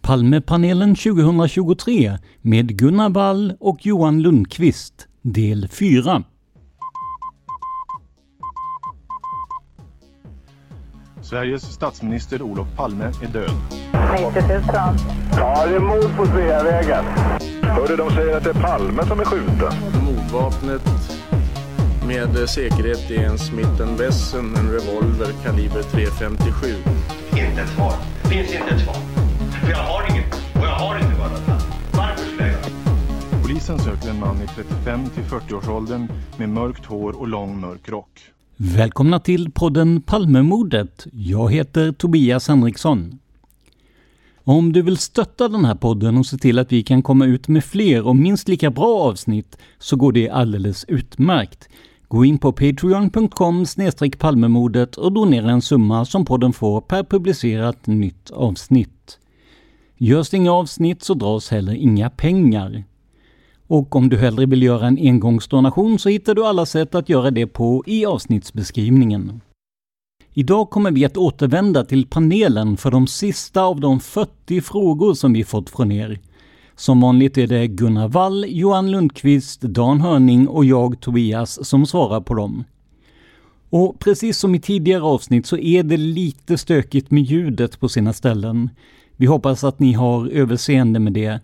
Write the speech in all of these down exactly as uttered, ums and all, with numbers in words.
Palmepanelen tjugotjugotre med Gunnar Wall och Johan Lundqvist, del fyra. Sveriges statsminister Olof Palme är död. nittio tusen. Ja, det är mord på Sveavägen. Hörde de säger att det är Palme som är skjuten. Mordvapnet med säkerhet är en Smith and Wesson, en revolver kaliber tre femtiosju. Inte ett svar. Finns inte ett svar. För jag har inget, och jag har inte varit. Varför skulle jag? Polisen söker en man i trettiofem till fyrtio års åldern med mörkt hår och lång mörk rock. Välkomna till podden Palmemordet. Jag heter Tobias Henriksson. Om du vill stötta den här podden och se till att vi kan komma ut med fler och minst lika bra avsnitt, så går det alldeles utmärkt. Gå in på patreon.com snedstreck palmemordet och donera en summa som podden får per publicerat nytt avsnitt. Görs inga avsnitt så dras heller inga pengar. Och om du hellre vill göra en engångsdonation så hittar du alla sätt att göra det på i avsnittsbeskrivningen. Idag kommer vi att återvända till panelen för de sista av de fyrtio frågor som vi fått från er. Som vanligt är det Gunnar Wall, Johan Lundqvist, Dan Hörning och jag Tobias som svarar på dem. Och precis som i tidigare avsnitt så är det lite stökigt med ljudet på sina ställen. Vi hoppas att ni har överseende med det.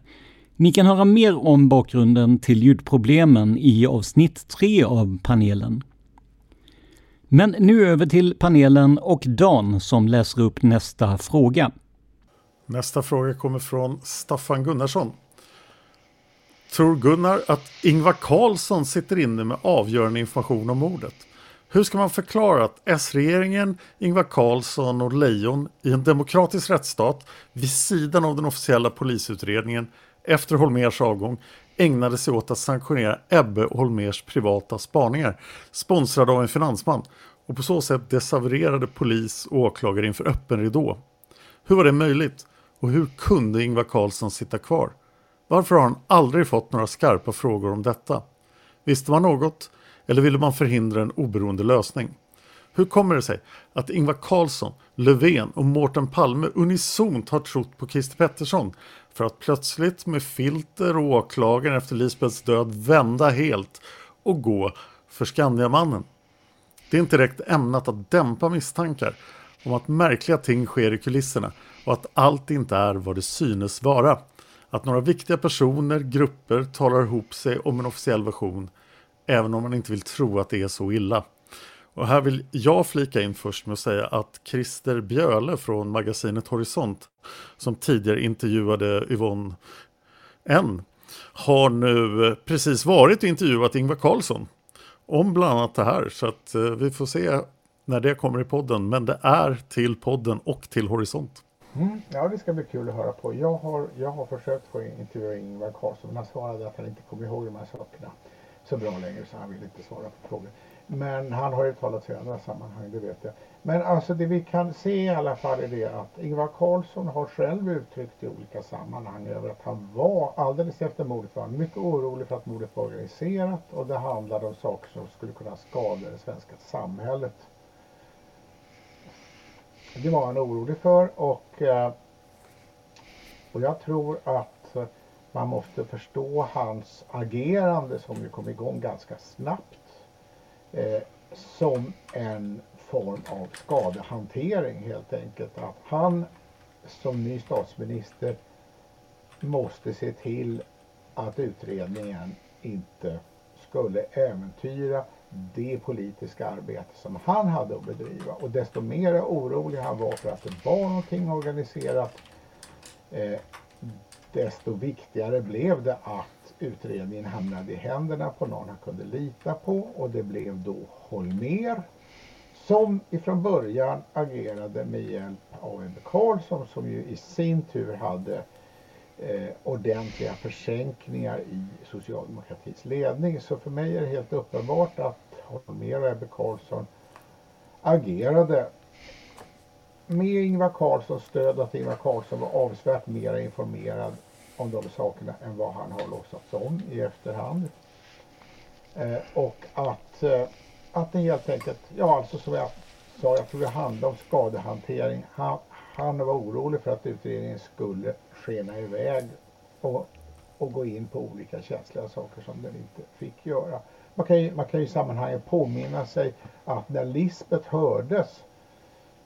Ni kan höra mer om bakgrunden till ljudproblemen i avsnitt tre av panelen. Men nu över till panelen och Dan som läser upp nästa fråga. Nästa fråga kommer från Staffan Gunnarsson. Tror Gunnar att Ingvar Carlsson sitter inne med avgörande information om mordet? Hur ska man förklara att S-regeringen, Ingvar Carlsson och Leijon i en demokratisk rättsstat vid sidan av den officiella polisutredningen efter Holmers avgång ägnade sig åt att sanktionera Ebbe och Holmers privata spaningar sponsrade av en finansman och på så sätt desavererade polis och åklagare inför öppen ridå? Hur var det möjligt och hur kunde Ingvar Carlsson sitta kvar? Varför har han aldrig fått några skarpa frågor om detta? Visste man något? Eller ville man förhindra en oberoende lösning? Hur kommer det sig att Ingvar Carlsson, Löfven och Mårten Palme unisont har trott på Christer Pettersson för att plötsligt med filter och åklagaren efter Lisbeths död vända helt och gå för Skandiamannen? Det är inte direkt ämnat att dämpa misstankar om att märkliga ting sker i kulisserna och att allt inte är vad det synes vara. Att några viktiga personer, grupper talar ihop sig om en officiell version även om man inte vill tro att det är så illa. Och här vill jag flika in först med att säga att Christer Bjöle från magasinet Horisont, som tidigare intervjuade Yvonne N, har nu precis varit och intervjuat Ingvar Carlsson om bland annat det här. Så att vi får se när det kommer i podden. Men det är till podden och till Horisont. Mm, ja, det ska bli kul att höra på. Jag har, jag har försökt få intervjua Ingvar Carlsson, men han svarade att han inte kommer ihåg de här sakerna så bra längre, så han vill inte svara på frågor. Men han har uttalat sig i andra sammanhang, det vet jag. Men alltså det vi kan se i alla fall är det att Ingvar Carlsson har själv uttryckt i olika sammanhang över att han var, alldeles efter mordet, var han mycket orolig för att mordet var organiserat och det handlade om saker som skulle kunna skada det svenska samhället. Det var han orolig för, och, och jag tror att man måste förstå hans agerande, som ju kom igång ganska snabbt, Eh, som en form av skadehantering helt enkelt. Att han som ny statsminister måste se till att utredningen inte skulle äventyra det politiska arbete som han hade att bedriva. Och desto mer orolig han var för att det var någonting organiserat, eh, desto viktigare blev det att utredningen hamnade i händerna på någon han kunde lita på, och det blev då Holmér, som ifrån början agerade med hjälp av Ebbe Carlsson, som ju i sin tur hade eh, ordentliga försänkningar i socialdemokratins ledning. Så för mig är det helt uppenbart att Holmér och Ebbe Carlsson agerade med Ingvar Carlssons stöd, att Ingvar Carlsson var avsevärt mer informerad om de sakerna än vad han har låtsats om i efterhand. Eh, och att, eh, att det helt enkelt, ja alltså som jag sa, jag tror det handlar om skadehantering. Han, han var orolig för att utredningen skulle skena iväg och, och gå in på olika känsliga saker som den inte fick göra. Man kan ju, man kan ju i sammanhanget påminna sig att när Lisbeth hördes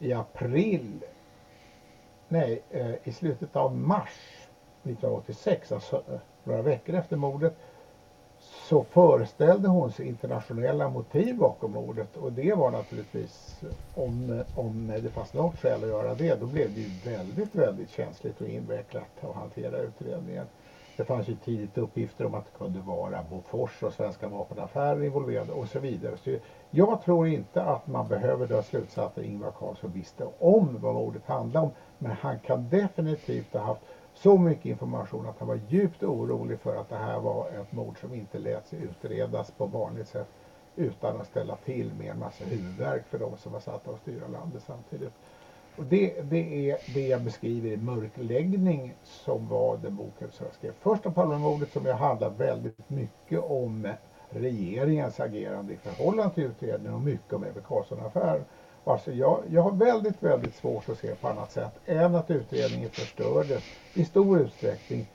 i april, nej eh, i slutet av mars nittonhundraåttiosex, alltså några veckor efter mordet, så föreställde hon sig internationella motiv bakom mordet, och det var naturligtvis, om, om det fanns något skäl att göra det, då blev det ju väldigt, väldigt känsligt och invecklat att hantera utredningen. Det fanns ju tidigt uppgifter om att det kunde vara Bofors och svenska vapenaffärer involverade och så vidare. Så jag tror inte att man behöver dra slutsatser att Ingvar Carlsson visste om vad mordet handlade om, men han kan definitivt ha haft så mycket information att han var djupt orolig för att det här var ett mord som inte lät sig utredas på vanligt sätt, utan att ställa till med en massa huvudvärk för de som var satta att styra landet samtidigt. Och det, det är det jag beskriver i Mörkläggning, som var den boken som jag skrev först om Palmemordet, som jag handlar väldigt mycket om regeringens agerande i förhållande till utredningen och mycket om Ebbe Carlsson-affären. Alltså jag, jag har väldigt, väldigt svårt att se på annat sätt än att utredningen förstördes i stor utsträckning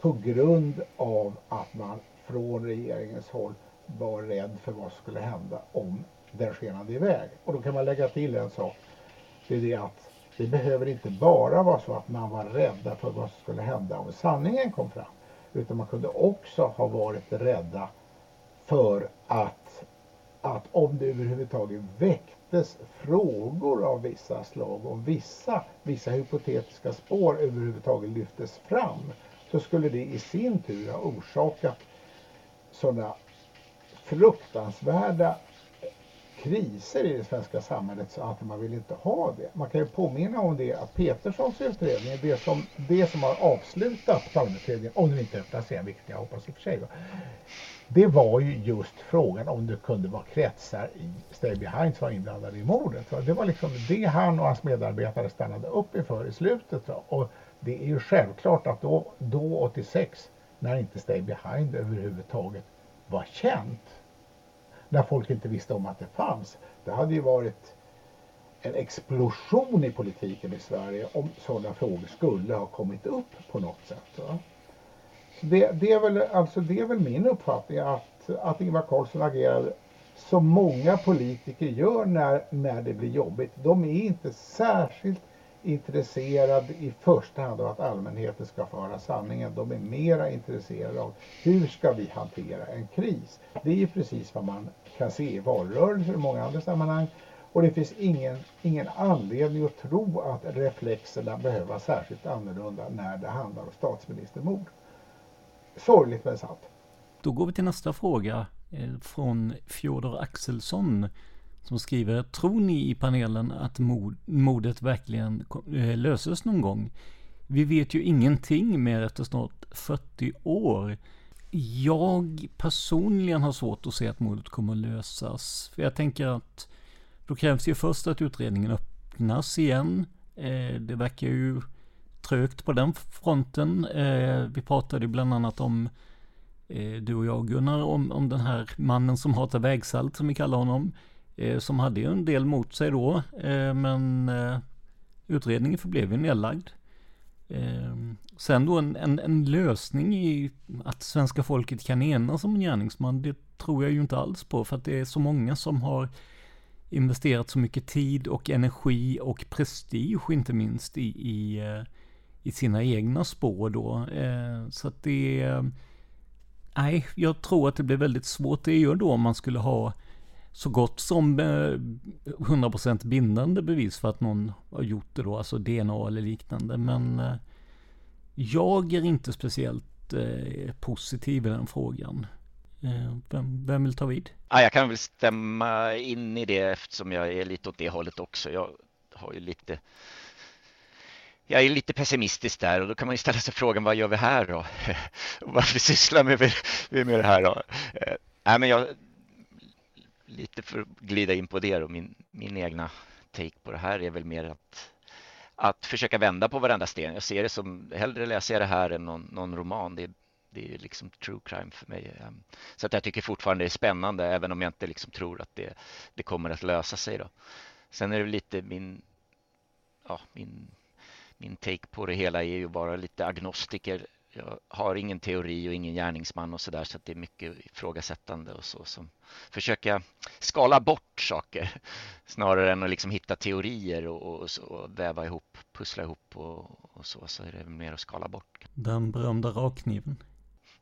på grund av att man från regeringens håll var rädd för vad som skulle hända om den skenade iväg. Och då kan man lägga till en sak. Det är det att det behöver inte bara vara så att man var rädda för vad som skulle hända om sanningen kom fram, utan man kunde också ha varit rädda för att, att om det överhuvudtaget väckte frågor av vissa slag, om vissa, vissa hypotetiska spår överhuvudtaget lyftes fram, så skulle det i sin tur ha orsakat sådana fruktansvärda kriser i det svenska samhället så att man vill inte ha det. Man kan ju påminna om det att Peterssons utredning, det som, det som har avslutat Palmeutredningen, om det inte öppnas igen, vilket jag hoppas i och för sig, va? Det var ju just frågan om det kunde vara kretsar i Stay Behind som var inblandade i mordet. Va? Det var liksom det han och hans medarbetare stannade upp inför i slutet. Va? Och det är ju självklart att då, då åttiosex, när inte Stay Behind överhuvudtaget var känt, när folk inte visste om att det fanns, det hade ju varit en explosion i politiken i Sverige om sådana frågor skulle ha kommit upp på något sätt. Va? Det, det, är väl, alltså det är väl min uppfattning att, att Ingvar Carlsson agerade som många politiker gör när, när det blir jobbigt. De är inte särskilt intresserad i första hand av att allmänheten ska få höra sanningen. De är mera intresserade av hur ska vi hantera en kris. Det är ju precis vad man kan se i valrörelser och många andra sammanhang. Och det finns ingen, ingen anledning att tro att reflexerna behöver vara särskilt annorlunda när det handlar om statsministermord. Sorgligt men sant. Då går vi till nästa fråga från Fjodor Axelsson som skriver: tror ni i panelen att mod, mordet verkligen löses någon gång? Vi vet ju ingenting mer efter snart fyrtio år. Jag personligen har svårt att se att mordet kommer att lösas. För jag tänker att då krävs ju först att utredningen öppnas igen. Eh, det verkar ju trögt på den fronten. Eh, vi pratade bland annat om, eh, du och jag Gunnar, om, om den här mannen som hatar vägsalt som vi kallar honom. Eh, som hade ju en del mot sig då. Eh, men eh, utredningen förblev ju nedlagd. Eh, sen då en, en, en lösning i att svenska folket kan enas om en gärningsman. Det tror jag ju inte alls på, för att det är så många som har investerat så mycket tid och energi och prestige inte minst i, i, i sina egna spår då. Eh, så att det, nej, jag tror att det blir väldigt svårt. Det är ju då om man skulle ha så gott som hundra procent bindande bevis för att någon har gjort det då, alltså D N A eller liknande. Men eh, jag är inte speciellt eh, positiv i den frågan. Vem, vem vill ta vid? Ja, jag kan väl stämma in i det eftersom jag är lite åt det hållet också. Jag har ju lite, jag är lite pessimistisk där, och då kan man ju ställa sig frågan, vad gör vi här då? Varför sysslar vi med, med det här då? Nej, men jag lite för att glida in på det då. Min, min egna take på det här är väl mer att, att försöka vända på varenda sten. Jag ser det som, hellre läser jag det här än någon, någon roman. Det är Det är liksom true crime för mig. Så att jag tycker fortfarande det är spännande, även om jag inte liksom tror att det, det kommer att lösa sig då. Sen är det lite min, ja, min, min take på det hela är ju bara lite agnostiker. Jag har ingen teori och ingen gärningsman och sådär, så att det är mycket ifrågasättande och så, som försöka skala bort saker snarare än att liksom hitta teorier och, och, och väva ihop, pussla ihop och, och så, så är det mer att skala bort. Den berömda rakkniven.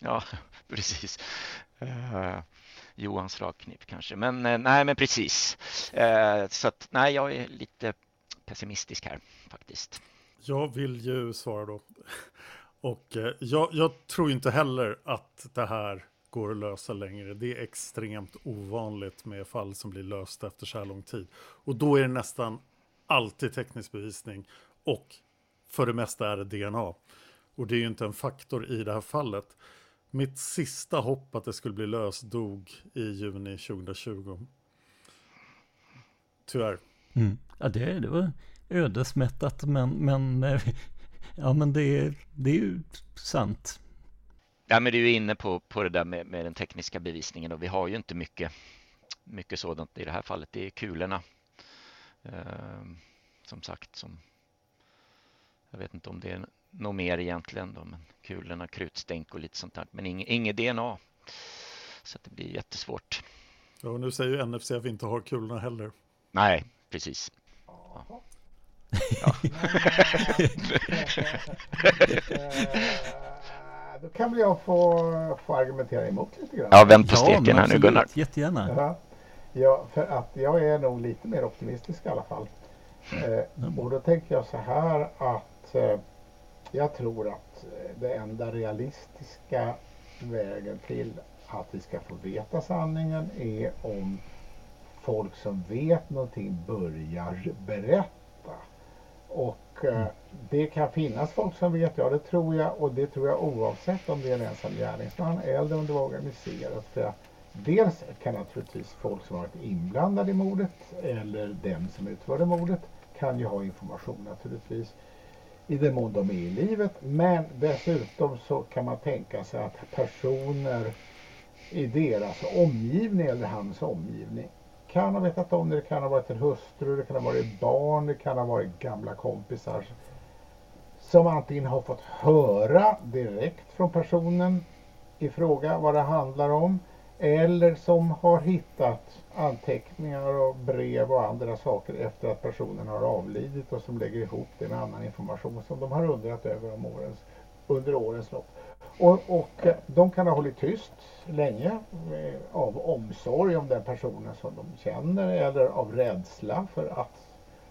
Ja, precis. Uh, Johans rakkniv kanske. Men uh, nej, men precis. Uh, så att, nej, jag är lite pessimistisk här faktiskt. Jag vill ju svara då. Och eh, jag, jag tror inte heller att det här går att lösa längre. Det är extremt ovanligt med fall som blir lösta efter så här lång tid. Och då är det nästan alltid teknisk bevisning. Och för det mesta är det D N A. Och det är ju inte en faktor i det här fallet. Mitt sista hopp att det skulle bli löst dog i juni tjugohundratjugo. Tyvärr. Mm. Ja, det, det var ödesmättat, men... men ja, men det är, det är ju sant. Ja, men du är inne på, på det där med, med den tekniska bevisningen, och vi har ju inte mycket, mycket sådant i det här fallet. Det är kulorna, eh, som sagt, som, jag vet inte om det är något mer egentligen då, men kulorna, krutstänk och lite sånt där, men inget, inget D N A, så att det blir jättesvårt. Ja, och nu säger ju N F C att vi inte har kulorna heller. Nej, precis. Ja. Ja. Då kan väl jag få, få argumentera emot lite grann. Ja, vem på steken ja, här nu Gunnar? Jättegärna. Ja, ja, för att jag är nog lite mer optimistisk i alla fall. Eh, och då tänker jag så här att eh, jag tror att det enda realistiska vägen till att vi ska få veta sanningen är om folk som vet någonting börjar berätta. Och eh, det kan finnas folk som vet, ja det tror jag, och det tror jag oavsett om det är en ensam gärningsman eller om det var organiserat. För att dels kan naturligtvis folk som varit inblandade i mordet eller den som utförde mordet kan ju ha information naturligtvis i den mån de är i livet. Men dessutom så kan man tänka sig att personer i deras omgivning eller hans omgivning kan ha vetat om det, det kan ha varit en hustru, det kan ha varit barn, det kan ha varit gamla kompisar som antingen har fått höra direkt från personen i fråga vad det handlar om, eller som har hittat anteckningar och brev och andra saker efter att personen har avlidit och som lägger ihop det med annan information som de har undrat över om årens, under årens lopp. Och, och de kan ha hållit tyst länge av omsorg om den personen som de känner eller av rädsla för att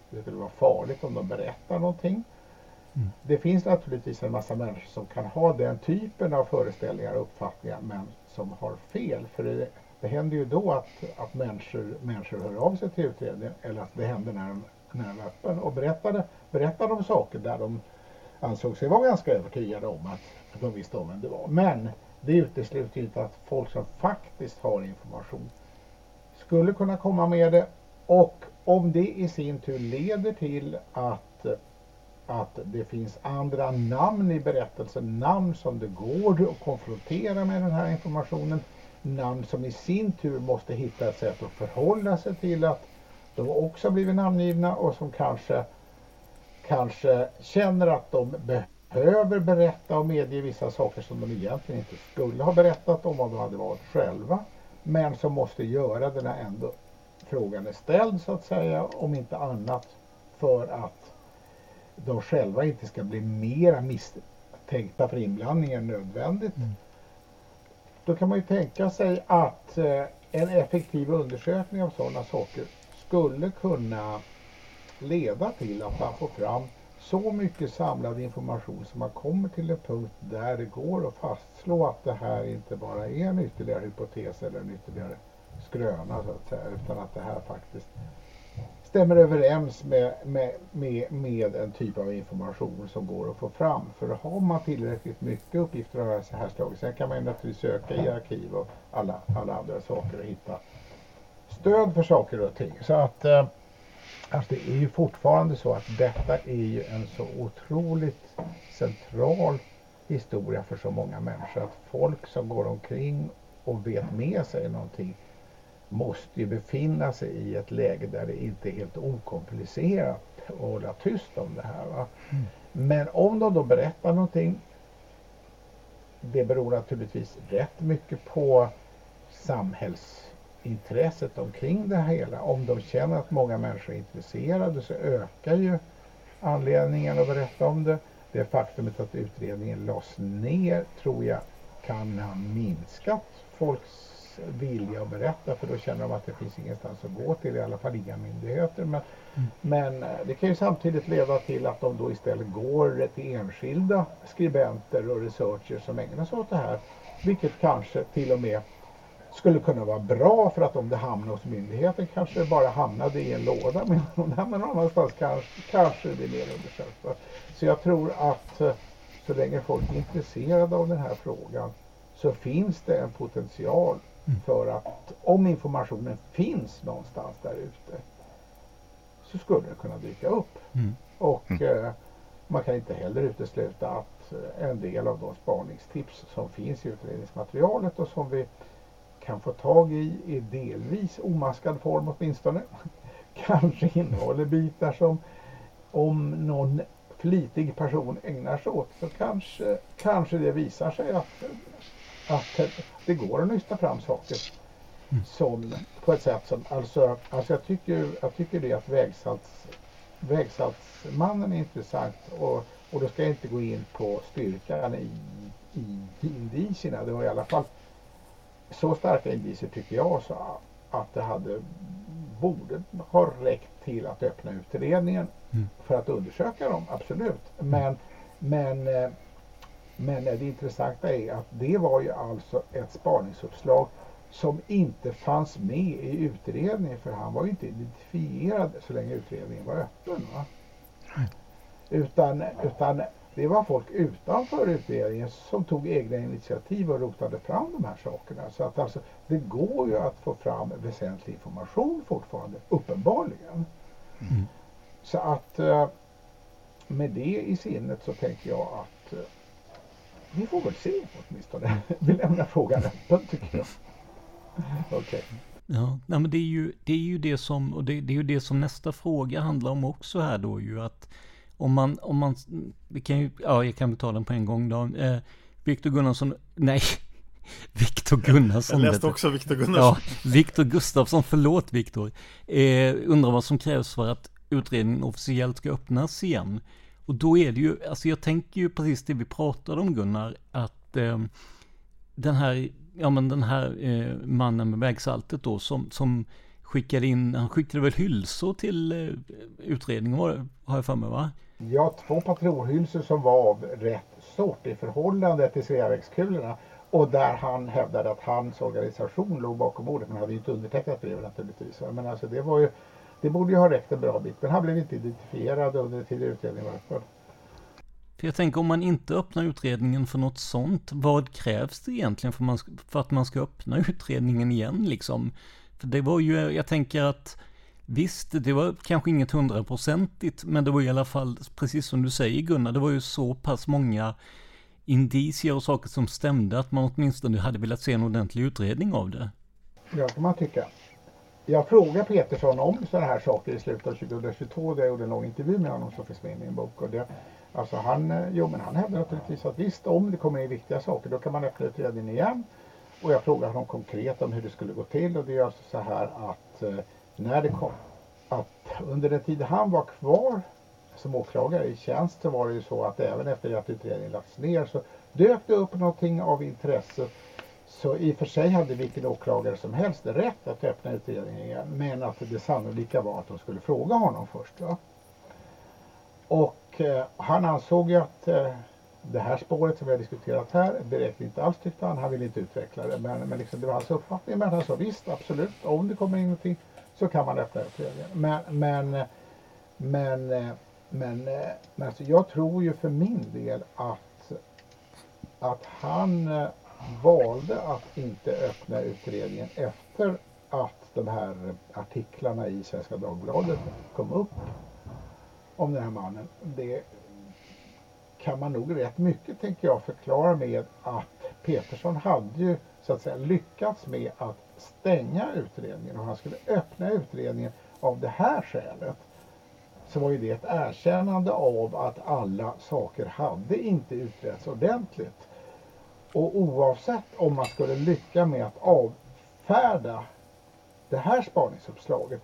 det skulle vara farligt om de berättar någonting. Mm. Det finns naturligtvis en massa människor som kan ha den typen av föreställningar och uppfattningar men som har fel. För det, det händer ju då att, att människor, människor hör av sig till utredningen eller att det händer när de, när de är öppen och berättar, berättar om saker där de ansåg sig vara ganska övertygade om att, att de visste om vem det var. Men det utesluter inte att folk som faktiskt har information skulle kunna komma med det, och om det i sin tur leder till att att det finns andra namn i berättelsen, namn som det går att konfrontera med den här informationen, namn som i sin tur måste hitta ett sätt att förhålla sig till att de också blivit namngivna och som kanske, kanske känner att de behöver berätta och medge vissa saker som de egentligen inte skulle ha berättat om de hade varit själva, men som måste göra den här ändå frågan är ställd så att säga, om inte annat för att de själva inte ska bli mer misstänkta för inblandning än nödvändigt. Mm. Då kan man ju tänka sig att eh, en effektiv undersökning av sådana saker skulle kunna leda till att man får fram så mycket samlad information som man kommer till en punkt där det går att fastslå att det här inte bara är en ytterligare hypotes eller en ytterligare skröna så att säga, utan att det här faktiskt stämmer överens med, med, med, med en typ av information som går att få fram. För har man tillräckligt mycket uppgifter av det här slaget, sen kan man ju naturligtvis söka i arkiv och alla, alla andra saker och hitta stöd för saker och ting. Så att eh, alltså det är ju fortfarande så att detta är ju en så otroligt central historia för så många människor att folk som går omkring och vet med sig någonting måste ju befinna sig i ett läge där det inte är helt okomplicerat att hålla tyst om det här. Va? Mm. Men om de då berättar någonting, det beror naturligtvis rätt mycket på samhällsintresset omkring det hela. Om de känner att många människor är intresserade så ökar ju anledningen att berätta om det. Det faktumet att utredningen lades ner tror jag kan ha minskat folks vilja att berätta, för då känner de att det finns ingenstans att gå till, i alla fall inga myndigheter. Men, mm. men det kan ju samtidigt leda till att de då istället går till enskilda skribenter och researchers som ägnar sig åt det här, vilket kanske till och med skulle kunna vara bra, för att om det hamnar hos myndigheten kanske det bara hamnade i en låda, men om det hamnar någon annanstans kanske, kanske det blir mer undersökt. Så jag tror att så länge folk är intresserade av den här frågan så finns det en potential Mm. för att om informationen finns någonstans där ute så skulle det kunna dyka upp. Mm. Och mm. Eh, man kan inte heller utesluta att en del av de spaningstips som finns i utredningsmaterialet och som vi kan få tag i i delvis omaskad form åtminstone kanske innehåller bitar som om någon flitig person ägnar sig åt så kanske, kanske det visar sig att att det går att nysta fram saker som, på ett sätt som, alltså, alltså jag tycker, jag tycker det att vägsalts, vägsaltsmannen är intressant, och, och då ska jag inte gå in på styrkan i, i indicierna. Det var i alla fall så starka indicier tycker jag så att det hade, borde ha räckt till att öppna utredningen mm. för att undersöka dem, absolut. Men, men Men det intressanta är att det var ju alltså ett spaningsuppslag som inte fanns med i utredningen, för han var ju inte identifierad så länge utredningen var öppen. Va? Utan, utan det var folk utanför utredningen som tog egna initiativ och rotade fram de här sakerna. Så att alltså, det går ju att få fram väsentlig information fortfarande, uppenbarligen. Mm. Så att med det i sinnet så tänker jag att vi får väl se åtminstone. Vi lämnar frågan öppen tycker jag. Okej. Okay. Ja, men det är ju det, är ju det som och det, det är ju det som nästa fråga handlar om också här då, ju att om man om man vi kan ju ja, jag kan betala den på en gång då. Eh, Victor Gunnarsson nej, Viktor Gunnarsson. Jag läste också Viktor Gunnarsson. Ja, Viktor Gustafsson, förlåt Viktor. Eh, undrar vad som krävs för att utredningen officiellt ska öppnas igen. Och då är det ju, alltså jag tänker ju precis det vi pratade om, Gunnar, att eh, den här, ja men den här eh, mannen med vägsaltet då som, som skickade in, han skickade väl hylsor till eh, utredningen, var, har jag för mig va? Ja, två patronhylsor som var av rätt sort i förhållande till C R X-kulorna. Och där han hävdade att hans organisation låg bakom ordet, men hade ju inte undertecknat brevet naturligtvis. Men alltså det var ju, det borde ju ha räckt en bra bit, men han blev inte identifierad under tidigare utredningen. För jag tänker, om man inte öppnar utredningen för något sånt, vad krävs det egentligen för, man, för att man ska öppna utredningen igen liksom? För det var ju, jag tänker att visst, det var kanske inget hundraprocentigt, men det var i alla fall, precis som du säger Gunnar, det var ju så pass många indicier och saker som stämde att man åtminstone hade velat se en ordentlig utredning av det. Ja, kan man tycka. Jag frågade Petersson om sådana här saker i slutet av tjugohundratjugotvå, där jag gjorde en lång intervju med honom som finns med i min bok. Och det, alltså han, jo, men han hävdade naturligtvis att visst, om det kommer in viktiga saker, då kan man öppna utredningen igen. Och jag frågade honom konkret om hur det skulle gå till, och det är alltså så här att när det kom, att under den tid han var kvar som åklagare i tjänst, så var det ju så att även efter att utredningen lagts ner så dök det upp någonting av intresse. Så i och för sig hade vilken åklagare som helst rätt att öppna utredningen, men att det sannolika var att de skulle fråga honom först. Ja. Och eh, han ansåg ju att eh, det här spåret som vi har diskuterat här direkt inte alls, tyckte han, han ville inte utveckla det. Men, men liksom, det var hans uppfattning, men han sa visst, absolut, om det kommer in någonting så kan man öppna utredningen. Men, men, men eh, Men, men alltså jag tror ju för min del att, att han valde att inte öppna utredningen efter att de här artiklarna i Svenska Dagbladet kom upp om den här mannen. Det kan man nog rätt mycket, tänker jag, förklara med att Petersson hade ju så att säga lyckats med att stänga utredningen, och han skulle öppna utredningen av det här skälet. Så var ju det ett erkännande av att alla saker hade inte utretts ordentligt. Och oavsett om man skulle lyckas med att avfärda det här spaningsuppslaget,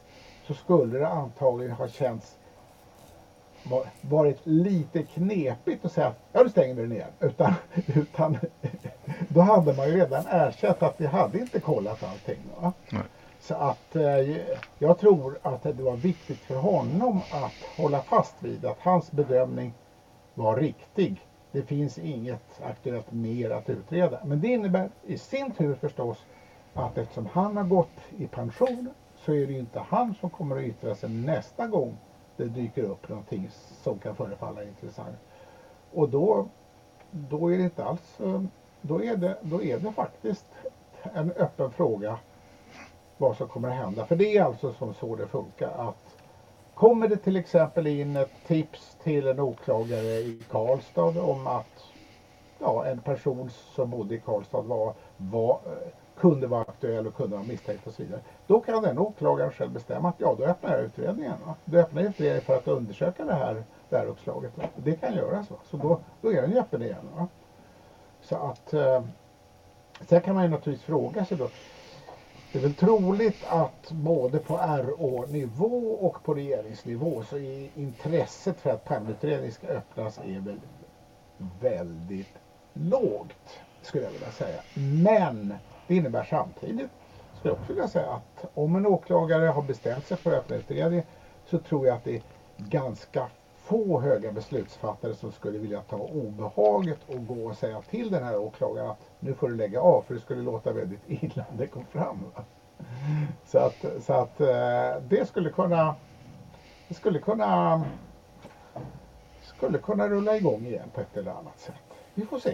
så skulle det antagligen ha känts, varit lite knepigt att säga att ja, då stänger vi den igen. Utan, utan då hade man ju redan erkänt att vi hade inte kollat allting. Va? Nej. Så att eh, jag tror att det var viktigt för honom att hålla fast vid att hans bedömning var riktig. Det finns inget aktuellt mer att utreda. Men det innebär i sin tur förstås att eftersom han har gått i pension, så är det inte han som kommer att yttra sig nästa gång det dyker upp någonting som kan förefalla intressant. Och då, då är det inte alls, då är det, då är det faktiskt en öppen fråga vad som kommer att hända. För det är alltså som så det funkar, att kommer det till exempel in ett tips till en åklagare i Karlstad om att ja, en person som bodde i Karlstad var, var, kunde vara aktuell och kunde vara misstänkt och så vidare, då kan den åklagaren själv bestämma att ja, då öppnar jag utredningen. Va? Då öppnar jag utredningen för att undersöka det här, det här uppslaget. Va? Det kan göras. Va? Så då, då är den ju öppen igen. Va? Så att eh, sen kan man ju naturligtvis fråga sig då. Det är väl troligt att både på R O-nivå och på regeringsnivå så är intresset för att Palmeutredningen ska öppnas är väl väldigt lågt, skulle jag vilja säga. Men det innebär samtidigt, skulle jag också vilja säga, att om en åklagare har bestämt sig för att öppna utredningen, så tror jag att det är ganska få höga beslutsfattare som skulle vilja ta obehaget och gå och säga till den här åklagaren att nu får du lägga av, för det skulle låta väldigt illa om det kom fram. Va? Så att, så att det skulle kunna det skulle kunna skulle kunna rulla igång igen på ett eller annat sätt. Vi får se.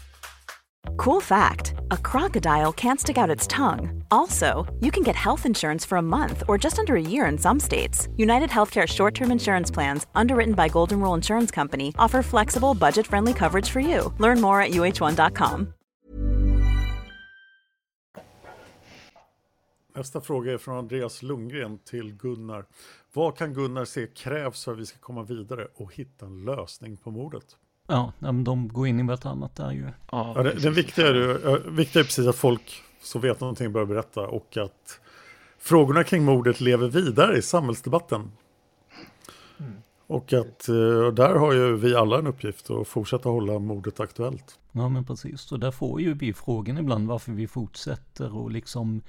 Cool fact, a crocodile can't stick out its tongue. Also, you can get health insurance for a month or just under a year in some states. United Healthcare short-term insurance plans, underwritten by Golden Rule Insurance Company, offer flexible, budget-friendly coverage for you. Learn more at U H one dot com. Nästa fråga är från Andreas Lundgren till Gunnar. Vad kan Gunnar se krävs för att vi ska komma vidare och hitta en lösning på mordet? Ja, men de går in i vartannat där ju. Ja, ja, det, det viktiga är, viktiga är precis att folk som vet någonting bör berätta och att frågorna kring mordet lever vidare i samhällsdebatten. Mm. Och att och där har ju vi alla en uppgift att fortsätta hålla mordet aktuellt. Ja, men precis. Och där får ju vi frågan ibland varför vi fortsätter och liksom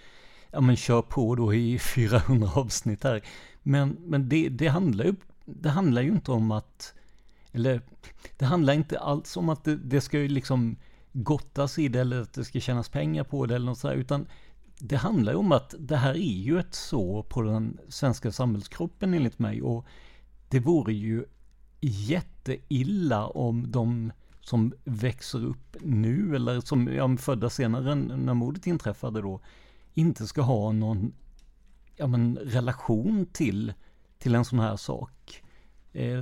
ja, men kör på då i fyrahundra avsnitt här. Men, men det, det, handlar ju, det handlar ju inte om att Eller, det handlar inte alls om att det, det ska liksom gottas i det eller att det ska tjänas pengar på det eller något sådär, utan det handlar ju om att det här är ju ett så på den svenska samhällskroppen enligt mig, och det vore ju jätteilla om de som växer upp nu eller som ja, födda senare när mordet inträffade då inte ska ha någon ja, men, relation till, till en sån här sak.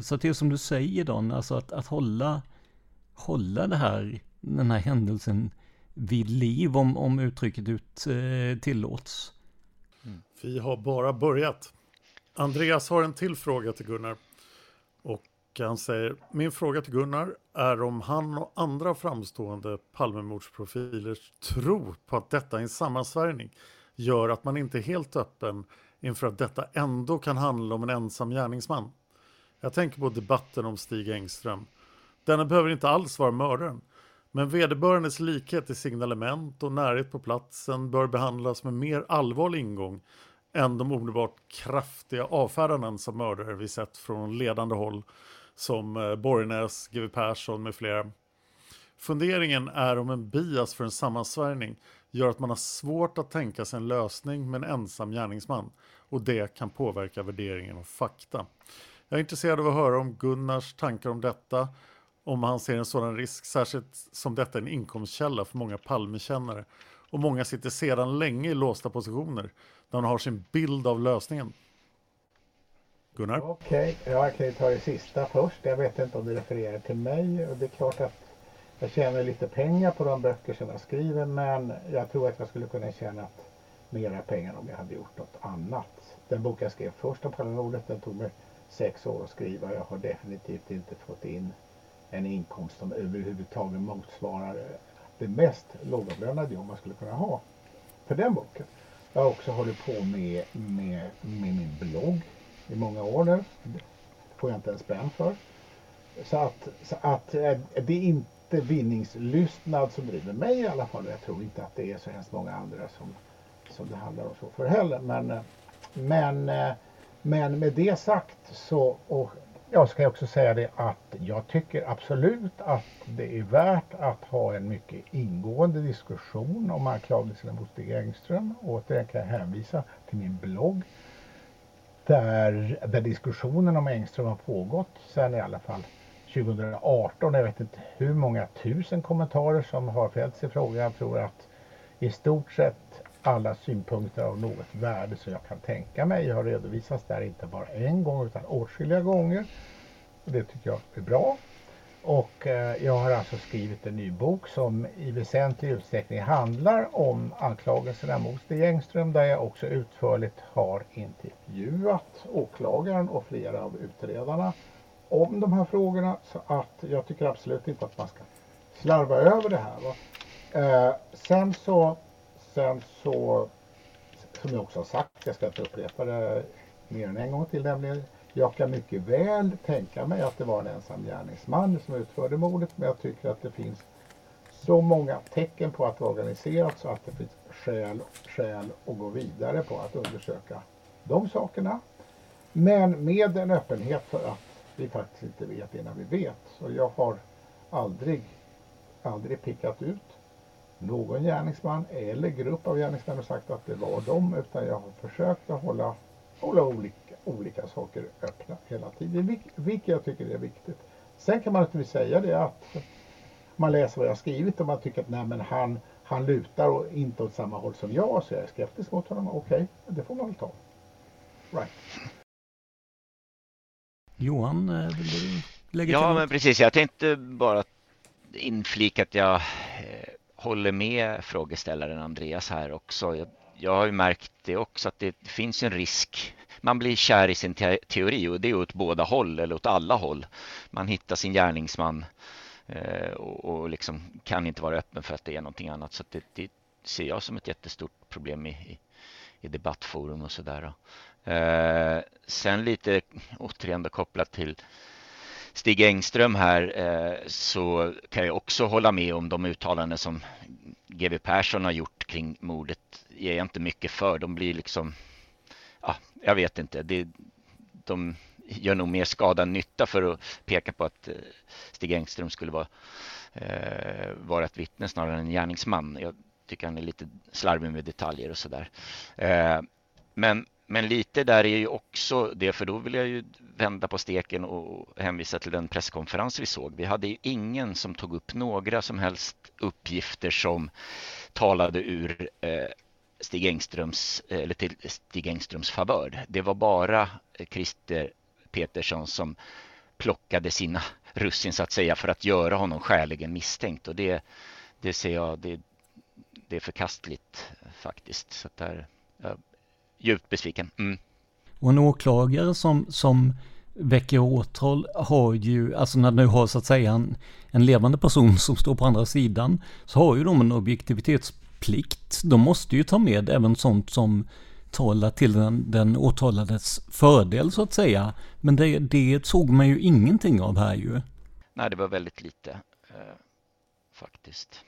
Så det är som du säger Don, alltså att, att hålla, hålla det här, den här händelsen vid liv om, om uttrycket ut, eh, tillåts. Mm. Vi har bara börjat. Andreas har en till fråga till Gunnar och han säger: min fråga till Gunnar är om han och andra framstående Palmemordsprofiler tror på att detta är en sammansvärjning gör att man inte är helt öppen inför att detta ändå kan handla om en ensam gärningsman. Jag tänker på debatten om Stig Engström. Denna behöver inte alls vara mördaren. Men vederbörandes likhet i signalement och närhet på platsen bör behandlas med mer allvarlig ingång än de omedelbart kraftiga avfärdanden som mördare vi sett från ledande håll som Borgnäs, G W Persson med flera. Funderingen är om en bias för en sammansvärjning gör att man har svårt att tänka sig en lösning med en ensam gärningsman, och det kan påverka värderingen av fakta. Jag är intresserad av att höra om Gunnars tankar om detta, om han ser en sådan risk, särskilt som detta är en inkomstkälla för många Palmekännare. Och många sitter sedan länge i låsta positioner där de har sin bild av lösningen. Gunnar? Okej, okay. Jag kan ju ta det sista först. Jag vet inte om det refererar till mig, och det är klart att jag tjänar lite pengar på de böcker som jag skriver, men jag tror att jag skulle kunna tjäna mera pengar om jag hade gjort något annat. Den bok jag skrev först om Palmemordet, den tog mig sex år att skriva. Jag har definitivt inte fått in en inkomst som överhuvudtaget motsvarar det mest lågavlönade jobb man skulle kunna ha för den boken. Jag har också hållit på med, med, med min blogg i många år nu. Det får jag inte en spänn för. Så att, så att det är inte vinningslystnad som driver mig i alla fall. Jag tror inte att det är så hemskt många andra som, som det handlar om så för heller. Men, men Men med det sagt så, och jag ska också säga det att jag tycker absolut att det är värt att ha en mycket ingående diskussion om anklagelserna mot Stig Engström. Återigen kan jag hänvisa till min blogg där, där diskussionen om Engström har pågått sedan i alla fall tjugo arton. Jag vet inte hur många tusen kommentarer som har fällts i frågan. Jag tror att i stort sett alla synpunkter av något värde som jag kan tänka mig jag har redovisats där, inte bara en gång utan åtskilliga gånger. Och det tycker jag är bra. Och eh, jag har alltså skrivit en ny bok som i väsentlig utsträckning handlar om anklagelserna mot Stig Engström, där jag också utförligt har intervjuat åklagaren och flera av utredarna om de här frågorna. Så att jag tycker absolut inte att man ska slarva över det här. Va? Eh, sen så Sen så, som jag också har sagt, jag ska inte upprepa det mer än en gång till, nämligen jag kan mycket väl tänka mig att det var en ensam gärningsman som utförde mordet, men jag tycker att det finns så många tecken på att det är organiserat så att det finns skäl, skäl att gå vidare på att undersöka de sakerna. Men med en öppenhet för att vi faktiskt inte vet innan vi vet. Så jag har aldrig, aldrig pickat ut någon gärningsman eller grupp av gärningsmän och sagt att det var dem, utan jag har försökt att hålla, hålla olika, olika saker öppna hela tiden, vilket jag tycker är viktigt. Sen kan man naturligtvis säga det att man läser vad jag har skrivit och man tycker att nej, men han, han lutar och inte åt samma håll som jag, så jag är skeptisk mot honom. Okej, okay, det får man väl ta. Right. Johan, vill du lägga till? Ja, men precis. Jag tänkte bara inflika att jag håller med frågeställaren Andreas här också. Jag, jag har ju märkt det också att det finns en risk. Man blir kär i sin te- teori och det är åt båda håll eller åt alla håll. Man hittar sin gärningsman eh, och, och liksom kan inte vara öppen för att det är någonting annat. Så det, det ser jag som ett jättestort problem i, i, i debattforum och sådär. Eh, sen lite återigen kopplat till Stig Engström här, eh, så kan jag också hålla med om de uttalanden som G W Persson har gjort kring mordet. Ger jag inte mycket för. De blir liksom, ja, jag vet inte. Det, de gör nog mer skada än nytta för att peka på att Stig Engström skulle vara, eh, vara ett vittne snarare än en gärningsman. Jag tycker han är lite slarvig med detaljer och sådär. Eh, men Men lite där är ju också det, för då vill jag ju vända på steken och hänvisa till den presskonferens vi såg. Vi hade ju ingen som tog upp några som helst uppgifter som talade ur Stig Engströms, eller till Stig Engströms favör. Det var bara Christer Petersson som plockade sina russin så att säga för att göra honom skäligen misstänkt. Och det, det ser jag, det, det är förkastligt faktiskt. Så att där... Ja. Djupt besviken. Mm. Och en åklagare som, som väcker åtal har ju, alltså när du har så att säga en, en levande person som står på andra sidan, så har ju de en objektivitetsplikt. De måste ju ta med även sånt som talar till den, den åtalades fördel så att säga. Men det, det såg man ju ingenting av här ju. Nej, det var väldigt lite eh, faktiskt.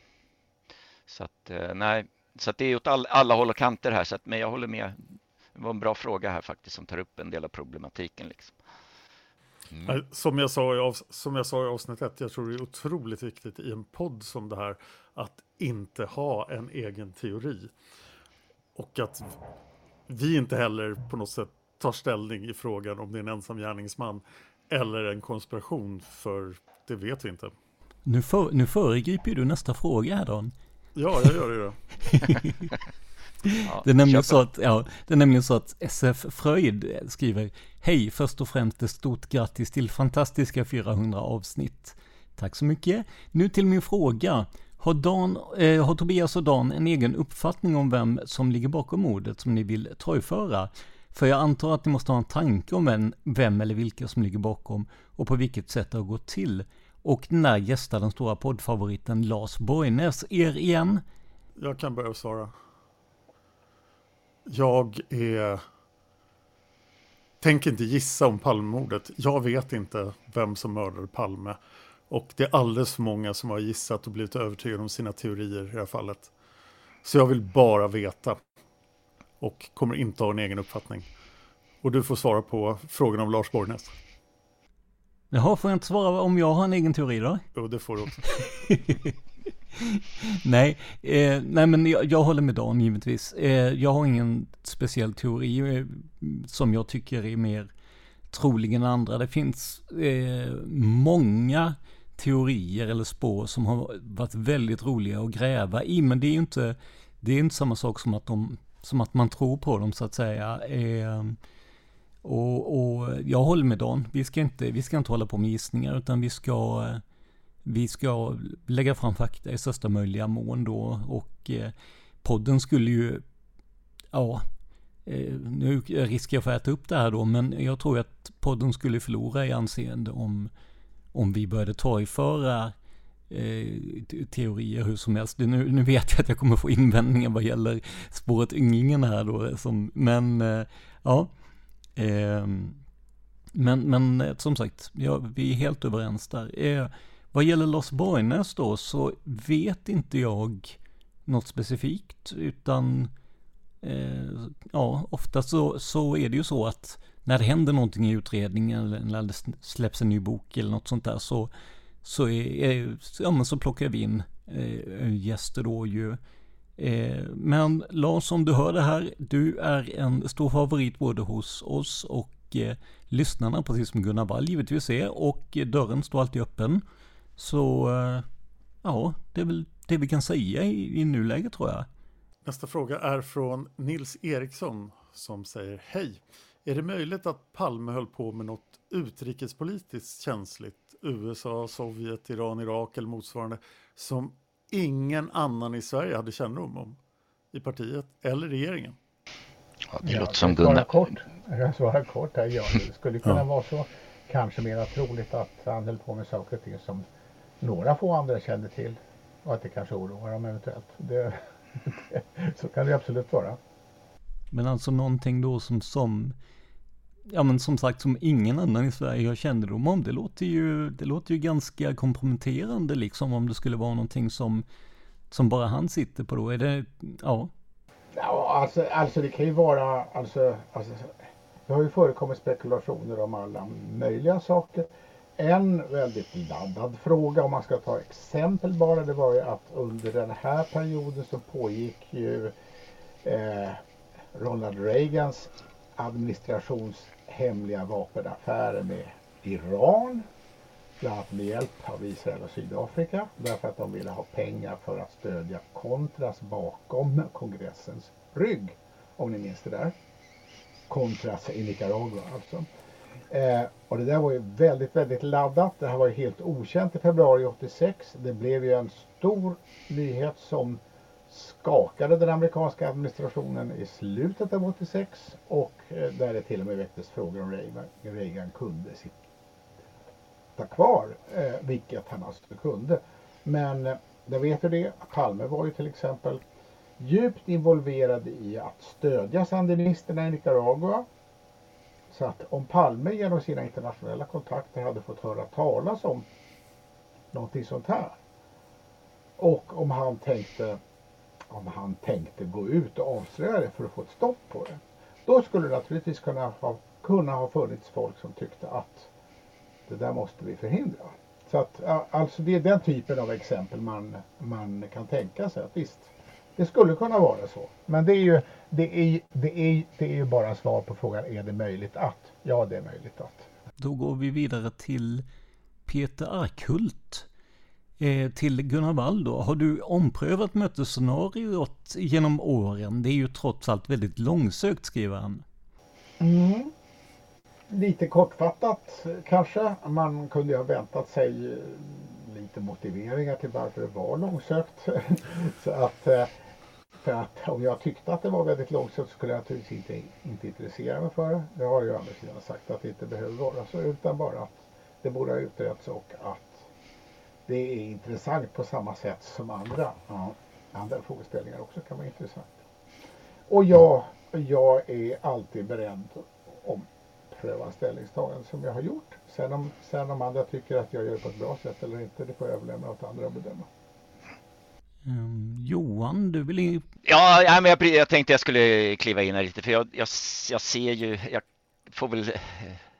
Så att, eh, nej. Så att det är åt all, alla håll och kanter här. Så att, men jag håller med. Det var en bra fråga här faktiskt som tar upp en del av problematiken. Liksom. Mm. Som jag sa i av, som jag sa i avsnitt ett, jag tror det är otroligt viktigt i en podd som det här att inte ha en egen teori. Och att vi inte heller på något sätt tar ställning i frågan om det är en ensam gärningsman eller en konspiration, för det vet vi inte. Nu, för, nu föregriper du nästa fråga här då. Ja, jag gör det då. Det är nämligen så att, ja, det är nämligen så att S F Fröjd skriver: hej, först och främst ett stort grattis till fantastiska fyrahundra avsnitt. Tack så mycket. Nu till min fråga. Har, Dan, eh, har Tobias och Dan en egen uppfattning om vem som ligger bakom mordet som ni vill torgföra? För jag antar att ni måste ha en tanke om vem, vem eller vilka som ligger bakom och på vilket sätt det har gått till. Och när gästar den stora poddfavoriten Lars Borgnäs er igen? Jag kan börja svara. Jag är... tänker inte gissa om Palmemordet. Jag vet inte vem som mördade Palme. Och det är alldeles för många som har gissat och blivit övertygade om sina teorier i det här fallet. Så jag vill bara veta. Och kommer inte ha en egen uppfattning. Och du får svara på frågan om Lars Borgnäs. Jaha, får jag inte svara om jag har en egen teori då? Jo, det får du också. nej, eh, nej, men jag, jag håller med Dan givetvis. Eh, jag har ingen speciell teori eh, som jag tycker är mer trolig än andra. Det finns eh, många teorier eller spår som har varit väldigt roliga att gräva i. Men det är ju inte, det är inte samma sak som att, de, som att man tror på dem så att säga. Eh, Och, och jag håller med Dan. Vi ska inte, vi ska inte hålla på med gissningar, utan vi ska, vi ska lägga fram fakta i största möjliga mån då. Och eh, podden skulle ju, ja, eh, nu riskerar jag för att äta upp det här då, men jag tror att podden skulle förlora i anseende om, om vi började torgföra eh, teorier hur som helst. Nu, nu vet jag att jag kommer få invändningar vad gäller spåret Ynglingen här då, som, men eh, ja. Eh, men, men som sagt, ja, vi är helt överens där. Eh, Vad gäller Los Boines då så vet inte jag något specifikt, utan eh, ja, ofta så, så är det ju så att när det händer någonting i utredningen eller när det släpps en ny bok eller något sånt där, så, så, är, ja, men så plockar vi in eh, gäster då ju. Eh, men Lars, om du hör det här, du är en stor favorit både hos oss och eh, lyssnarna, precis som Gunnar Wall givetvis är, och eh, dörren står alltid öppen. Så eh, ja, det är väl det vi kan säga i, i nuläget, tror jag. Nästa fråga är från Nils Eriksson som säger: hej, är det möjligt att Palme höll på med något utrikespolitiskt känsligt, U S A, Sovjet, Iran, Irak eller motsvarande, som ingen annan i Sverige hade kännedom om i partiet eller regeringen? Ja, det låter som Gunnar. Jag kort. Jag svarar kort här, ja. Det skulle kunna ja. vara så, kanske mer troligt att han höll på med saker och ting som några få andra kände till, och att det kanske oroar dem eventuellt. Det, det, så kan det absolut vara. Men alltså någonting då som, som, ja men som sagt, som ingen annan i Sverige har kännedom om, det låter ju, det låter ju ganska komprometterande liksom, om det skulle vara någonting som, som bara han sitter på då. Är det, ja. Ja, alltså, alltså det kan ju vara, alltså, alltså det har ju förekommit spekulationer om alla möjliga saker. En väldigt laddad fråga, om man ska ta exempel bara, det var ju att under den här perioden så pågick ju eh, Ronald Reagans administrations hemliga vapenaffärer med Iran, bland annat med hjälp av Israel och Sydafrika, därför att de ville ha pengar för att stödja Contras bakom kongressens rygg, om ni minns det där. Contras i Nicaragua alltså. Eh, och det där var ju väldigt, väldigt laddat. Det här var ju helt okänt i februari åttiosex. Det blev ju en stor nyhet som skakade den amerikanska administrationen i slutet av åttiosex, och eh, där det till och med väcktes frågor om Reagan, Reagan kunde sitta kvar, eh, vilket han alltså kunde. Men eh, där vet du det, Palme var ju till exempel djupt involverad i att stödja sandinisterna i Nicaragua. Så att om Palme genom sina internationella kontakter hade fått höra talas om någonting sånt här, och om han tänkte, om han tänkte gå ut och avslöja det för att få ett stopp på det, då skulle det naturligtvis kunna ha, kunna ha funnits folk som tyckte att det där måste vi förhindra. Så att, alltså det är den typen av exempel man, man kan tänka sig. Att visst, det skulle kunna vara så. Men det är ju, det är, det är, det är ju bara svar på frågan, är det möjligt att? Ja, det är möjligt att. Då går vi vidare till Peter Arkhult. Till Gunnar Wall då, har du omprövat mötesscenariot genom åren? Det är ju trots allt väldigt långsökt, skriver han. Mm. Lite kortfattat kanske. Man kunde ju ha väntat sig lite motiveringar till varför det var långsökt. Så att, för att om jag tyckte att det var väldigt långsökt så skulle jag naturligtvis inte, inte intressera mig för det. Jag har ju å andra sidan sagt att det inte behöver vara så, utan bara att det borde ha utretts och att det är intressant på samma sätt som andra. Ja, andra frågeställningar också kan vara intressant. Och jag, jag är alltid beredd att pröva ställningstagen som jag har gjort. Sen om, sen om andra tycker att jag gör på ett bra sätt eller inte, det får jag överlämna åt andra att bedöma. Um, Johan, du vill ju... Ja, ja men jag, jag tänkte jag skulle kliva in här lite. För jag, jag, jag ser ju... Jag får väl...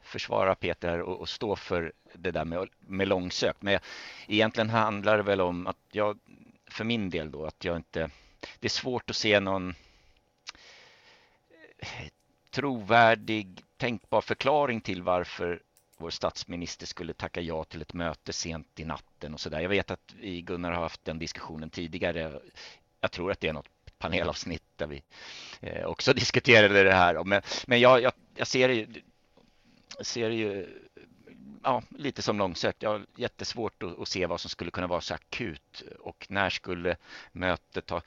försvara Peter och, och stå för det där med, med långsökt. Men jag, egentligen handlar det väl om att jag, för min del då, att jag inte, det är svårt att se någon trovärdig tänkbar förklaring till varför vår statsminister skulle tacka ja till ett möte sent i natten och sådär. Jag vet att vi, Gunnar, har haft den diskussionen tidigare. Jag tror att det är något panelavsnitt där vi eh, också diskuterade det här. Men, men jag, jag, jag ser det ju, ser det ju ja, lite som långsökt. Jag har jättesvårt att, att se vad som skulle kunna vara så akut. Och när skulle mötet ha,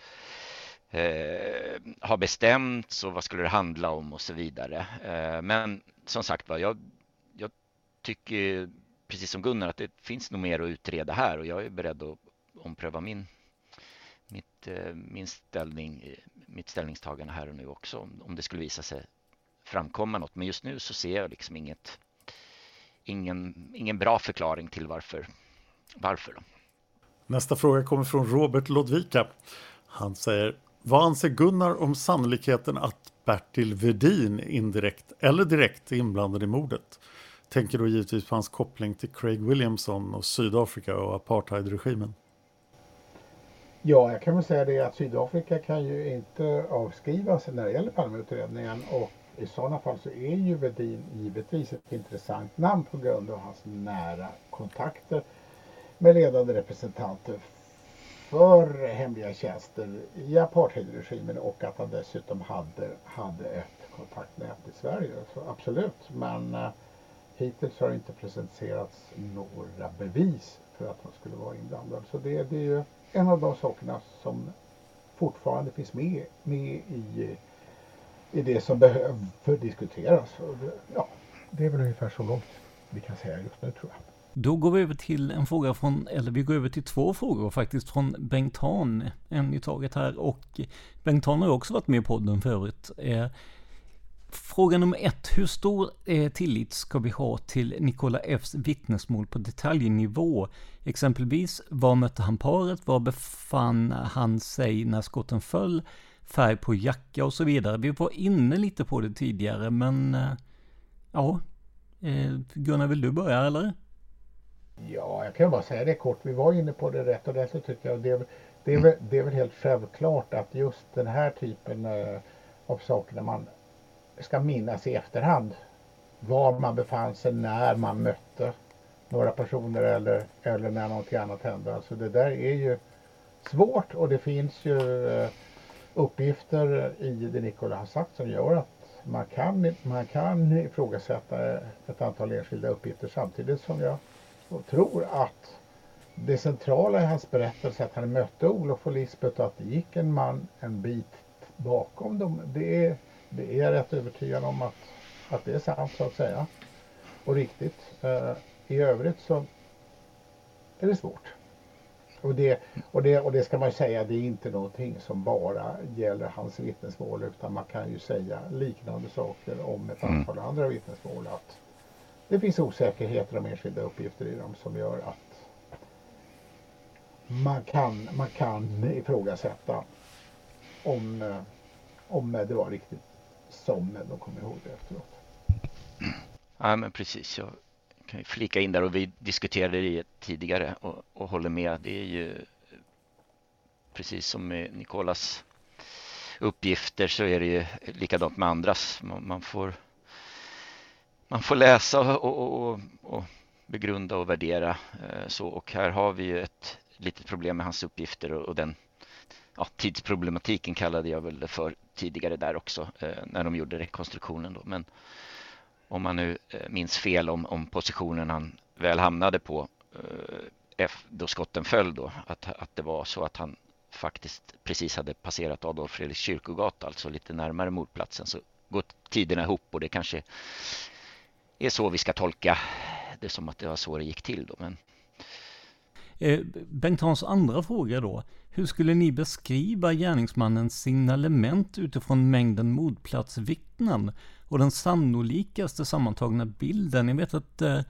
eh, ha bestämts och vad skulle det handla om och så vidare. Eh, men som sagt, va, jag, jag tycker precis som Gunnar att det finns nog mer att utreda här. Och jag är beredd att ompröva min, mitt, eh, min ställning, mitt ställningstagande här och nu också. Om, om det skulle visa sig framkomma något, men just nu så ser jag liksom inget ingen, ingen bra förklaring till varför varför då? Nästa fråga kommer från Robert Lodvika. Han säger: vad anser Gunnar om sannolikheten att Bertil Vedin indirekt eller direkt är inblandad i mordet? Tänker då givetvis på hans koppling till Craig Williamson och Sydafrika och apartheidregimen. Ja, jag kan väl säga det att Sydafrika kan ju inte avskrivas när det gäller Palmeutredningen, och i sådana fall så är ju Vedin givetvis ett intressant namn på grund av hans nära kontakter med ledande representanter för hemliga tjänster i apartheidregimen, och att han dessutom hade, hade ett kontaktnät i Sverige. Så absolut, men eh, hittills har det inte presenterats några bevis för att han skulle vara inblandad. Så det, det är ju en av de sakerna som fortfarande finns med, med i, i det som behöver diskuteras. Ja, det är väl ungefär så långt vi kan säga just nu, tror jag. Då går vi över till en fråga från, eller vi går över till två frågor faktiskt från Bengt Hahn, en i taget här, och Bengt Hahn har också varit med i podden förut. Eh, fråga nummer ett, hur stor eh, tillit ska vi ha till Nicola F:s vittnesmål på detaljnivå? Exempelvis, var mötte han paret, var befann han sig när skotten föll, färg på jacka och så vidare. Vi var inne lite på det tidigare, men eh, ja, eh, Gunnar, vill du börja eller? Ja, jag kan bara säga det kort. Vi var inne på det rätt och rätt, så tycker jag. Det är, det, är väl, det är väl helt självklart att just den här typen av saker när man ska minnas i efterhand, var man befann sig när man mötte några personer eller, eller när någonting annat hände. Alltså det där är ju svårt, och det finns ju uppgifter i det Nicola har sagt som gör att man kan, man kan ifrågasätta ett antal enskilda uppgifter, samtidigt som jag och tror att det centrala i hans berättelse att han mötte Olof och Lisbeth och att det gick en man en bit bakom dem. Det är, det är jag rätt övertygad om att, att det är sant, så att säga. Och riktigt. Eh, I övrigt så är det svårt. Och det, och, det, och det ska man säga, det är inte någonting som bara gäller hans vittnesmål, utan man kan ju säga liknande saker om ett antal mm. andra vittnesmål, att det finns osäkerheter om enskilda uppgifter i dem som gör att man kan, man kan ifrågasätta om, om det var riktigt som de kommer ihåg det efteråt. Ja, men precis. Jag kan ju flika in där, och vi diskuterade det tidigare och, och håller med. Det är ju precis som med Nicolas uppgifter, så är det ju likadant med andras. Man, man får... Man får läsa och, och, och, och begrunda och värdera. Så, och här har vi ju ett litet problem med hans uppgifter och, och den ja, tidsproblematiken kallade jag väl för tidigare där också, när de gjorde rekonstruktionen då. Men om man nu minns fel om, om positionen han väl hamnade på då skotten föll då, att, att det var så att han faktiskt precis hade passerat Adolf Fredriks kyrkogata, alltså lite närmare mordplatsen, så går tiderna ihop, och det kanske är så vi ska tolka det, som att det var så det gick till då. Men... Eh, Bengt Hans andra fråga då. Hur skulle ni beskriva gärningsmannens signalement utifrån mängden mordplatsvittnen och den sannolikaste sammantagna bilden? Jag vet att eh,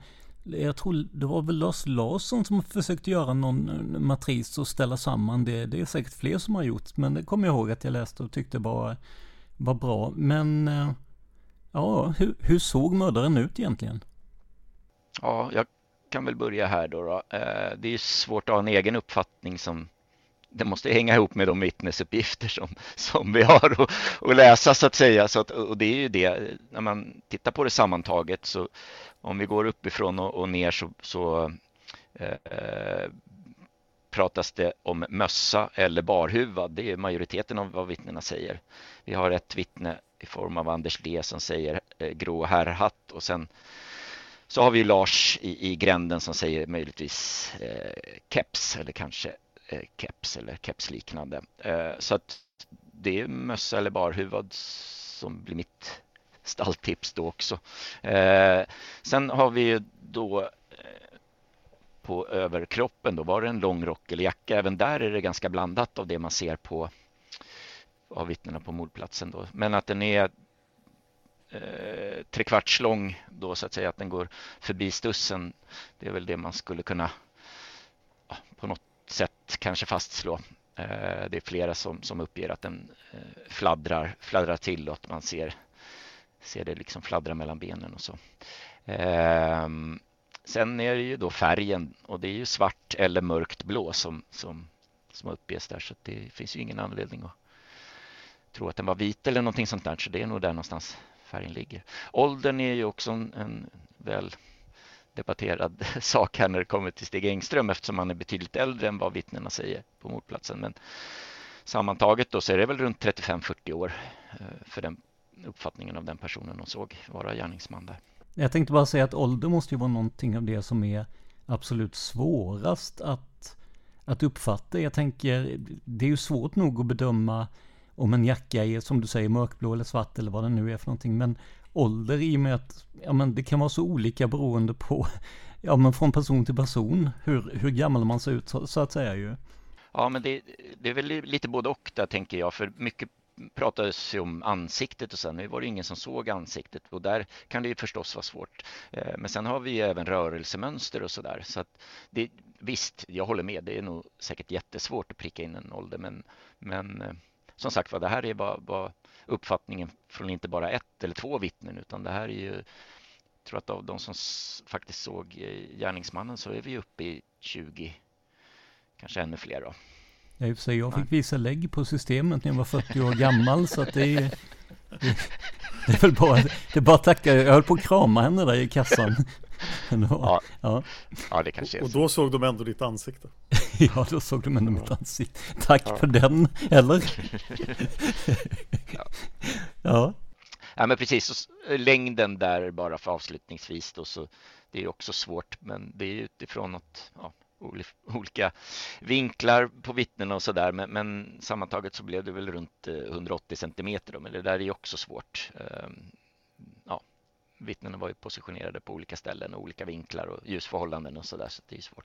jag tror det var väl Lars Larsson som försökte göra någon matris och ställa samman det. Det är säkert fler som har gjort, men det kommer jag ihåg att jag läste och tyckte bara var bra. Men ja, hur, hur såg mördaren ut egentligen? Ja, jag kan väl börja här då. då. Det är svårt att ha en egen uppfattning, som det måste hänga ihop med de vittnesuppgifter som, som vi har och, och läsa, så att säga. Så att, och det är ju det, när man tittar på det sammantaget, så om vi går uppifrån och, och ner så, så eh, pratas det om mössa eller barhuvad. Det är majoriteten av vad vittnena säger. Vi har ett vittne i form av Anders D som säger eh, grå herrhatt, och sen så har vi Lars i, i gränden som säger möjligtvis eh, keps eller kanske eh, keps eller kepsliknande. Eh, så att det är mössa eller barhuvad som blir mitt stalltips då också. Eh, sen har vi då på överkroppen då, var det en lång rock eller jacka. Även där är det ganska blandat av det man ser på av vittnena på mordplatsen då. Men att den är eh, trekvarts lång då, så att säga, att den går förbi stussen. Det är väl det man skulle kunna på något sätt kanske fastslå. Det är flera som, som uppger att den fladdrar, fladdrar till och att man ser, ser det liksom fladdra mellan benen och så. Sen är det ju då färgen, och det är ju svart eller mörkt blå som, som, som uppges där, så att det finns ju ingen anledning att tro att den var vit eller någonting sånt där, så det är nog där någonstans färgen ligger. Åldern är ju också en, en väl debatterad sak här när det kommer till Stig Engström, eftersom han är betydligt äldre än vad vittnena säger på mordplatsen. Men sammantaget då så är det väl runt trettiofem till fyrtio år för den uppfattningen av den personen de såg vara gärningsman där. Jag tänkte bara säga att ålder måste ju vara någonting av det som är absolut svårast att, att uppfatta. Jag tänker, det är ju svårt nog att bedöma om en jacka är, som du säger, mörkblå eller svart eller vad den nu är för någonting. Men ålder, i och med att ja, men det kan vara så olika beroende på, ja, men från person till person, hur, hur gammal man ser ut så, så att säga ju. Ja, men det, det är väl lite både och där, tänker jag, för mycket pratades ju om ansiktet och sen nu var det ingen som såg ansiktet, och där kan det ju förstås vara svårt. Men sen har vi ju även rörelsemönster och sådär, så att det, visst, jag håller med, det är nog säkert jättesvårt att pricka in en ålder, men, men som sagt, det här är bara, bara uppfattningen från inte bara ett eller två vittnen, utan det här är ju, jag tror att av de som faktiskt såg gärningsmannen så är vi uppe i tjugo, kanske ännu fler då. Jag, säga, jag fick visa lägg på systemet när jag var fyrtio år gammal, så att det är, det, det är väl bara, det är bara att tacka. Jag höll på att krama henne där i kassan. Ja, ja. Ja, det kanske är så. Och då såg de ändå ditt ansikte. Ja, då såg de ändå mitt ansikte. Tack ja. För den, eller? Ja. Ja. Ja, men precis. Så, längden där bara för avslutningsvis då, så det är också svårt, men det är utifrån att... Ja. Olika vinklar på vittnen och sådär, men, men sammantaget så blev det väl runt hundraåttio centimeter då, men det där är ju också svårt. Ja, vittnen var ju positionerade på olika ställen och olika vinklar och ljusförhållanden och sådär, så det är svårt.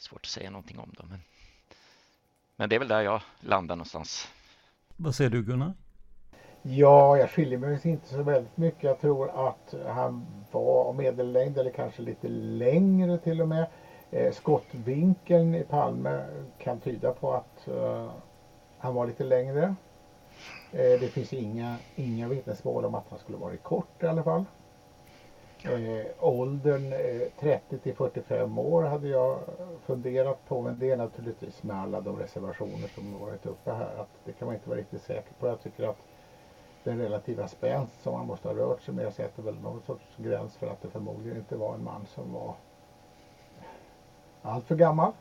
Svårt att säga någonting om dem, men, men det är väl där jag landar någonstans. Vad säger du, Gunnar? Ja, jag skiljer mig inte så väldigt mycket. Jag tror att han var medellängd eller kanske lite längre till och med. Eh, skottvinkeln i Palme kan tyda på att eh, han var lite längre. Eh, det finns inga, inga vittnesmål om att han skulle vara kort i alla fall. Eh, åldern eh, trettio till fyrtiofem år hade jag funderat på, men det är naturligtvis med alla de reservationer som har varit uppe här att det kan man inte vara riktigt säker på. Jag tycker att den relativa spänst som man måste ha rört sig med sätter väl någon sorts gräns för att det förmodligen inte var en man som var allt för gammal.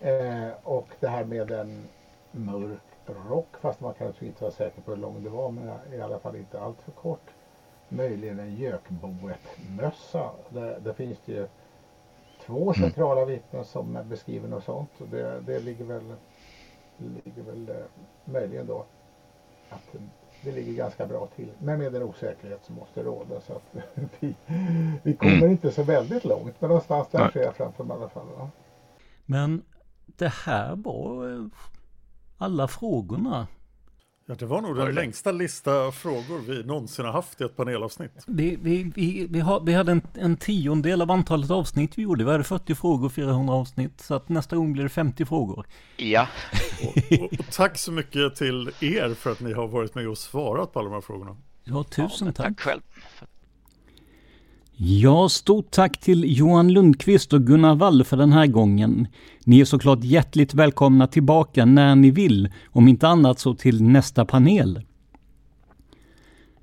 Eh, och det här med en mörk rock, fast man kanske inte var säker på hur lång det var, men i alla fall inte allt för kort. Möjligen en gökboet-mössa. Där, där finns det ju två centrala vittnen som beskriver något sånt. Det, det ligger väl, ligger väl möjligen då att det ligger ganska bra till. Men med den osäkerhet som måste råda så att vi, vi kommer mm. inte så väldigt långt. Men någonstans där ser jag framför mig i alla fall. Va? Men det här var alla frågorna. Ja, det var nog den längsta lista frågor vi någonsin har haft i ett panelavsnitt. Vi, vi, vi, vi, har, vi hade en, en tiondel av antalet avsnitt vi gjorde. Vi hade fyrtio frågor, fyrahundra avsnitt. Så att nästa gång blir det femtio frågor. Ja. och, och, och tack så mycket till er för att ni har varit med och svarat på alla de här frågorna. Ja, tusen ja, tack. Tack själv. Ja, stort tack till Johan Lundqvist och Gunnar Wall för den här gången. Ni är såklart hjärtligt välkomna tillbaka när ni vill, om inte annat så till nästa panel.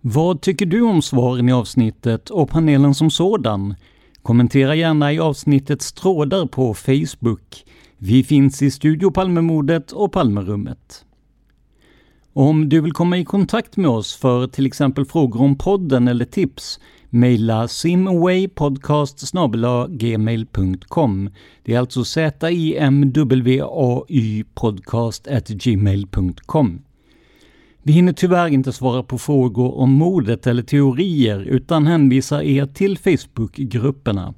Vad tycker du om svaren i avsnittet och panelen som sådan? Kommentera gärna i avsnittets trådar på Facebook. Vi finns i Studio Palmemordet och Palmerummet. Om du vill komma i kontakt med oss för till exempel frågor om podden eller tips, mejla simwaypodcast snabel-a gmail punkt com. Det är alltså z i m w a y podcast at gmail punkt com. Vi hinner tyvärr inte svara på frågor om mordet eller teorier utan hänvisar er till Facebookgrupperna.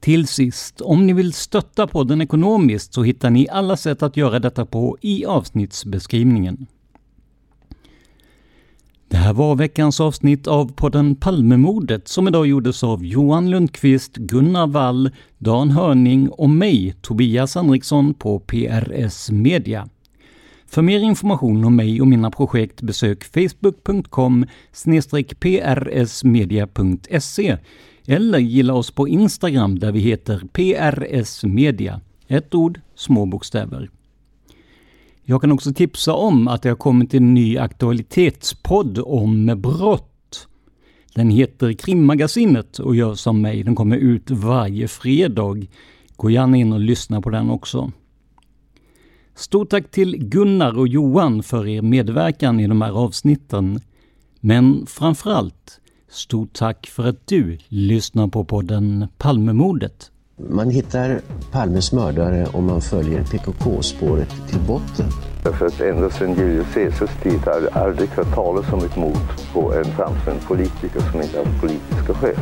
Till sist, om ni vill stötta podden ekonomiskt så hittar ni alla sätt att göra detta på i avsnittsbeskrivningen. Det här var veckans avsnitt av podden Palmemordet som idag gjordes av Johan Lundqvist, Gunnar Wall, Dan Hörning och mig, Tobias Henriksson på P R S Media. För mer information om mig och mina projekt besök facebook punkt com snedstreck p r s media punkt se eller gilla oss på Instagram där vi heter P R S Media. Ett ord, små bokstäver. Jag kan också tipsa om att det har kommit en ny aktualitetspodd om brott. Den heter Krimmagasinet och görs av mig. Den kommer ut varje fredag. Gå gärna in och lyssna på den också. Stort tack till Gunnar och Johan för er medverkan i de här avsnitten. Men framförallt, stort tack för att du lyssnar på podden Palmemordet. Man hittar Palmes mördare om man följer P K K-spåret till botten. För att ända sedan Julius Caesars tid har det aldrig hört talas om ett mord på en framstående politiker som inte har politiska skäl.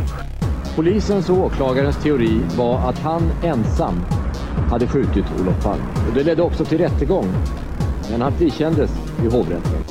Polisens och åklagarens teori var att han ensam hade skjutit Olof Palme. Och det ledde också till rättegång, men han frikändes i hovrätten.